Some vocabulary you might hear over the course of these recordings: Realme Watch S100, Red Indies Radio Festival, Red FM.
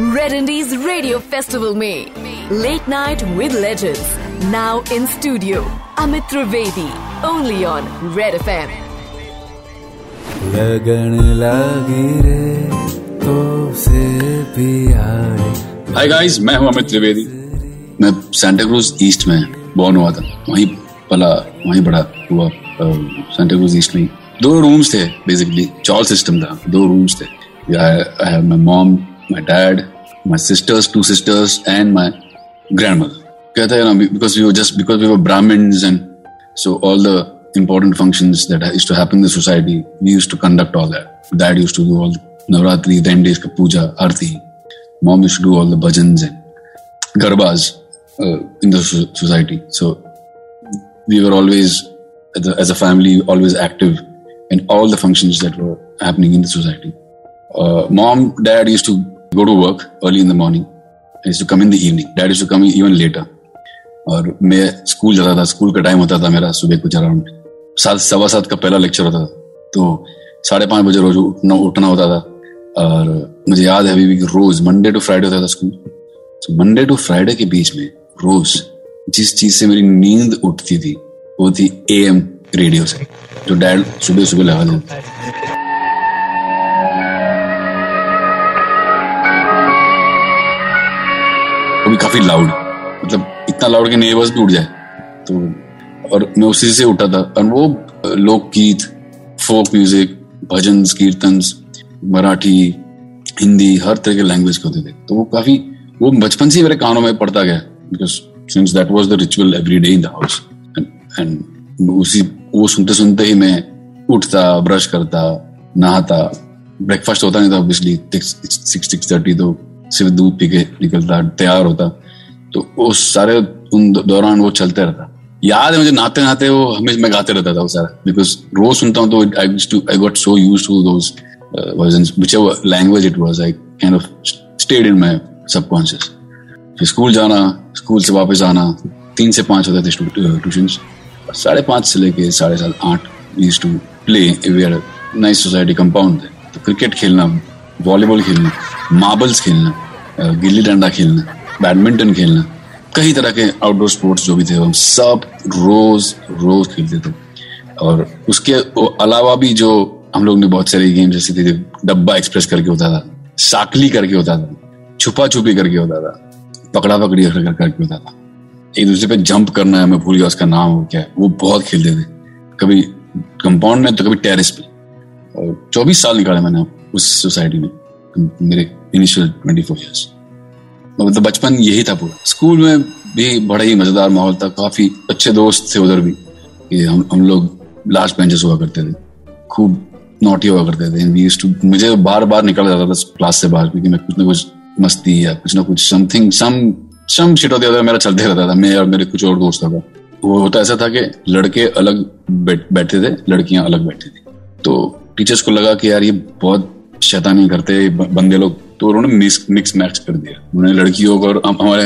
Red Indies radio festival में late night with legends, now in studio Amit Trivedi, only on Red FM. लगन लगी रे तो से पिया। हाय गाइस, मैं हूं अमित त्रिवेदी। मैं सांता क्रूज ईस्ट में बॉर्न हुआ था, वहीं पला, वहीं बड़ा हुआ। सांता क्रूज ईस्ट में दो रूम्स थे, बेसिकली चॉल सिस्टम था। दो रूम्स थे। I have my mom, my dad, my sisters, two sisters and my grandmother. कहता है ना, because we were Brahmins and so all the important functions that used to happen in the society, we used to conduct all that. Dad used to do all the Navratri, 10 days ka puja, arti. Mom used to do all the bhajans and garbas in the society. So we were always, as a family, always active in all the functions that were happening in the society. Mom, Dad used to go to work early in the morning. I used to come in the evening. Dad used to come even later. और मैं school जाता था। School का time होता था मेरा सुबह कुछ अराउंड 7:15 का पहला लेक्चर होता था, तो 5:30 बजे रोज उठना होता था। और मुझे याद है अभी भी, रोज मंडे टू फ्राइडे होता था स्कूल। तो मंडे टू फ्राइडे के बीच में रोज जिस चीज से मेरी नींद उठती थी वो थी AM रेडियो से, जो डैड सुबह सुबह लगा देते थे। वो भी काफी लाउड, मतलब इतना लाउड के नेबर्स भी उठ जाए। तो और मैं उसी से उठा था। और वो लोक गीत, फोक म्यूजिक, भजन, कीर्तन, मराठी, हिंदी, हर तरह के लैंग्वेज के होते थे। तो वो काफी, वो बचपन से मेरे कानों में पड़ता गया, because since that was the ritual every day in the house. And उसी वो सुनते सुनते ही मैं उठता, ब्रश करता, नहाता। ब्रेकफास्ट होता नहीं था ऑब्वियसली, 6:30 तो सिर्फ दूध पी के निकलता, तैयार होता। तो वो सारे उन दौरान वो चलते रहता। याद है मुझे, नहाते नहाते वो हमेशा मैं गाते रहता था वो सारा, बिकॉज रोज सुनता हूँ। तो I got so used to those versions, whichever language it was, I kind of stayed in my subconscious. फिर स्कूल जाना, स्कूल से वापस आना। 3 से 5 होते थे ट्यूशंस। 5:30 से लेके 7:30 we used to play. We had a nice society compound. तो क्रिकेट खेलना, वॉलीबॉल खेलना, मार्बल्स खेलना, गिल्ली डंडा खेलना, बैडमिंटन खेलना, कई तरह के आउटडोर स्पोर्ट्स जो भी थे हम सब रोज खेलते थे। और उसके अलावा भी जो हम लोग ने बहुत सारे गेम्स ऐसे थे, डब्बा एक्सप्रेस करके होता था, साकली करके होता था, छुपा छुपी करके होता था, पकड़ा पकड़ी करके होता था। एक दूसरे पे जंप करना है, मैं भूल गया उसका नाम हो क्या है, वो बहुत खेलते थे। कभी कंपाउंड में तो कभी टेरेस पे। और 24 साल निकाले मैंने उस सोसाइटी में, मेरे इनिशियल 24 ईयर्स। मतलब बचपन यही था पूरा। स्कूल में भी बड़ा ही मजेदार माहौल था, काफी अच्छे दोस्त थे उधर भी। ये हम लोग लास्ट बेंचेस हुआ करते थे, खूब नॉटी हुआ करते थे। वी यूज्ड टू, मुझे बार बार निकाला जाता था क्लास से बाहर क्योंकि मैं कुछ ना कुछ मस्ती या कुछ ना कुछ समथिंग सम शिट होता था मेरा, चलते रहता था। मैं और मेरे कुछ और दोस्त था। वो होता ऐसा था कि लड़के अलग बैठते थे, लड़कियां अलग बैठती थी। तो टीचर्स को लगा कि यार ये बहुत शैतानी करते बंदे लोग, तो उन्होंने मिक्स मैच कर दिया। उन्होंने लड़कियों को, और हमारे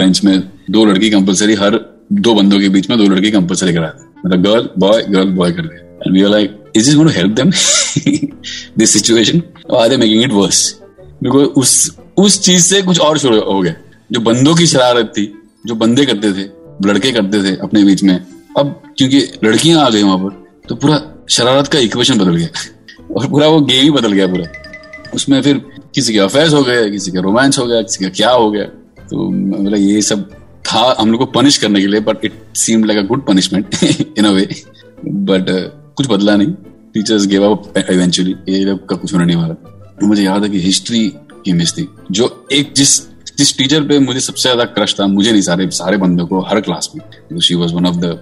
बेंच में 2 लड़की कंपलसरी, हर 2 बंदों के बीच में 2 लड़की कंपलसरी करा दी। मतलब गर्ल बॉय कर दिया। And we were like, is this going to help them this situation, are they making it worse? Because उस चीज से कुछ और शुरू हो गया, जो बंदों की शरारत थी, जो बंदे करते थे, लड़के करते थे अपने बीच में। अब क्योंकि लड़कियां आ गई वहां पर, तो पूरा शरारत का इक्वेशन बदल गया और पूरा वो गेम ही बदल गया पूरा। उसमें फिर किसी के अफेयर्स हो गए, किसी का रोमांस हो गया, किसी का क्या हो गया। तो मतलब ये सब था हम लोग को पनिश करने के लिए, but it seem like a good punishment in a way. But कुछ बदला नहीं, टीचर्स गेव अप इवेंचुअली, ये लोग का कुछ होने नहीं वाला। तो मुझे याद है कि हिस्ट्री की मिस थी, जो एक जिस टीचर पे मुझे सबसे ज्यादा क्रश था, मुझे नहीं, सारे बंदों को, हर क्लास में। She was one of the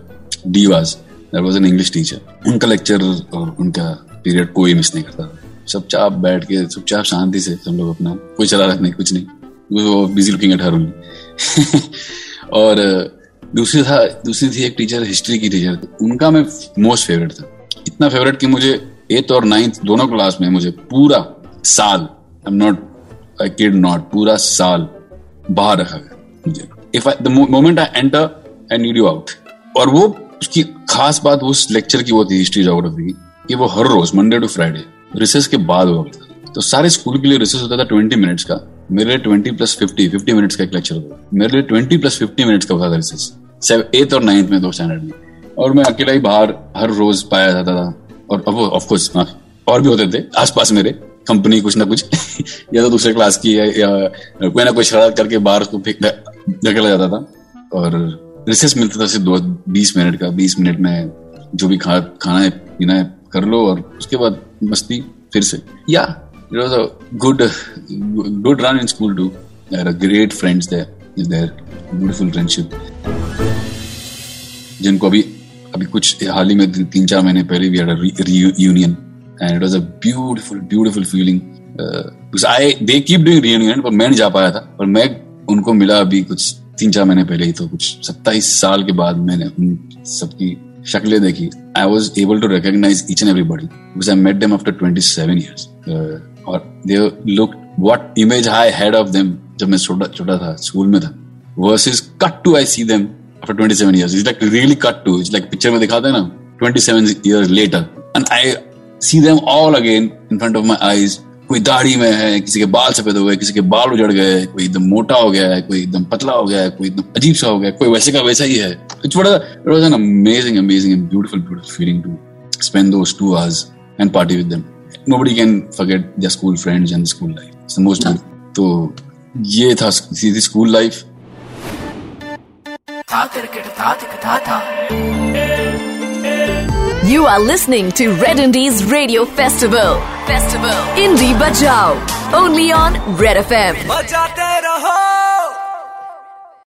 divas, that was an English teacher. उनका लेक्चर और उनका पीरियड कोई मिस नहीं करता। सब चाप बैठ के, सब चाप शांति से हम लोग अपना, कोई शरारत नहीं, कुछ नहीं, वो busy looking at her only. और दूसरी थी एक टीचर, हिस्ट्री की टीचर। उनका मैं मोस्ट फेवरेट था, इतना फेवरेट कि मुझे 8th और 9th दोनों क्लास में मुझे पूरा साल, I am not a kid, not पूरा साल बाहर रखा गया मुझे। If I, the moment I enter I need you out. और वो उसकी खास बात उस लेक्चर की वो थी, हिस्ट्री जोग्राफी, ये वो हर रोज मंडे टू फ्राइडे रिसेस के बाद हुआ करता था। तो सारे स्कूल के लिए रिसेस होता था 20 मिनट्स का, मेरे लिए 20 प्लस 50 मिनट्स का एक लेक्चर होता था, मेरे लिए 20 प्लस 50 मिनट्स का होता था रिसेस 8th और 9th में, 2 स्टैंडर्ड में। और मैं अकेला ही बाहर हर रोज पाया जाता था। और अब ऑफकोर्स और भी होते थे आसपास मेरे, कंपनी कुछ ना कुछ या तो दूसरे क्लास की या कोई ना कोई शरारत करके बाहर उसको फेंकला जाता था। और रिसेस मिलता था सिर्फ 20 मिनट का, 20 मिनट में जो भी खाना है पीना है कर लो और उसके बाद मस्ती फिर से। या it was a good run in school too, there are great friends there, beautiful friendship जिनको अभी कुछ हाल ही में 3-4 महीने पहले we had a reunion and it was a beautiful feeling because they keep doing reunion पर मैं नहीं जा पाया था। पर मैं उनको मिला अभी कुछ 3-4 महीने पहले ही, तो कुछ 27 साल के बाद मैंने उन सबकी शक्लें देखी। I was able to recognize each and everybody because I met them after 27 years और they looked what image I had of them जब मैं छोटा था स्कूल में था versus cut to I see them after 27 years it's like really cut to, it's like picture में दिखाते हैं ना 27 years later and I see them all again in front of my eyes। कोई दाढ़ी में है, किसी के बाल सफेद हो गए, किसी के बाल उजड़ गए, कोई एकदम मोटा हो गया है, कोई एकदम पतला हो गया है, कोई एकदम अजीब सा हो गया, कोई वैसे का वैसा ही है। It was an amazing and beautiful feeling to spend those 2 hours and party with them. Nobody can forget their school friends and school life. It's the most beautiful. तो ये था सीधी school life. You are listening to Red Indies Radio Festival. Indie Bajao. Only on Red FM. Bajate raho.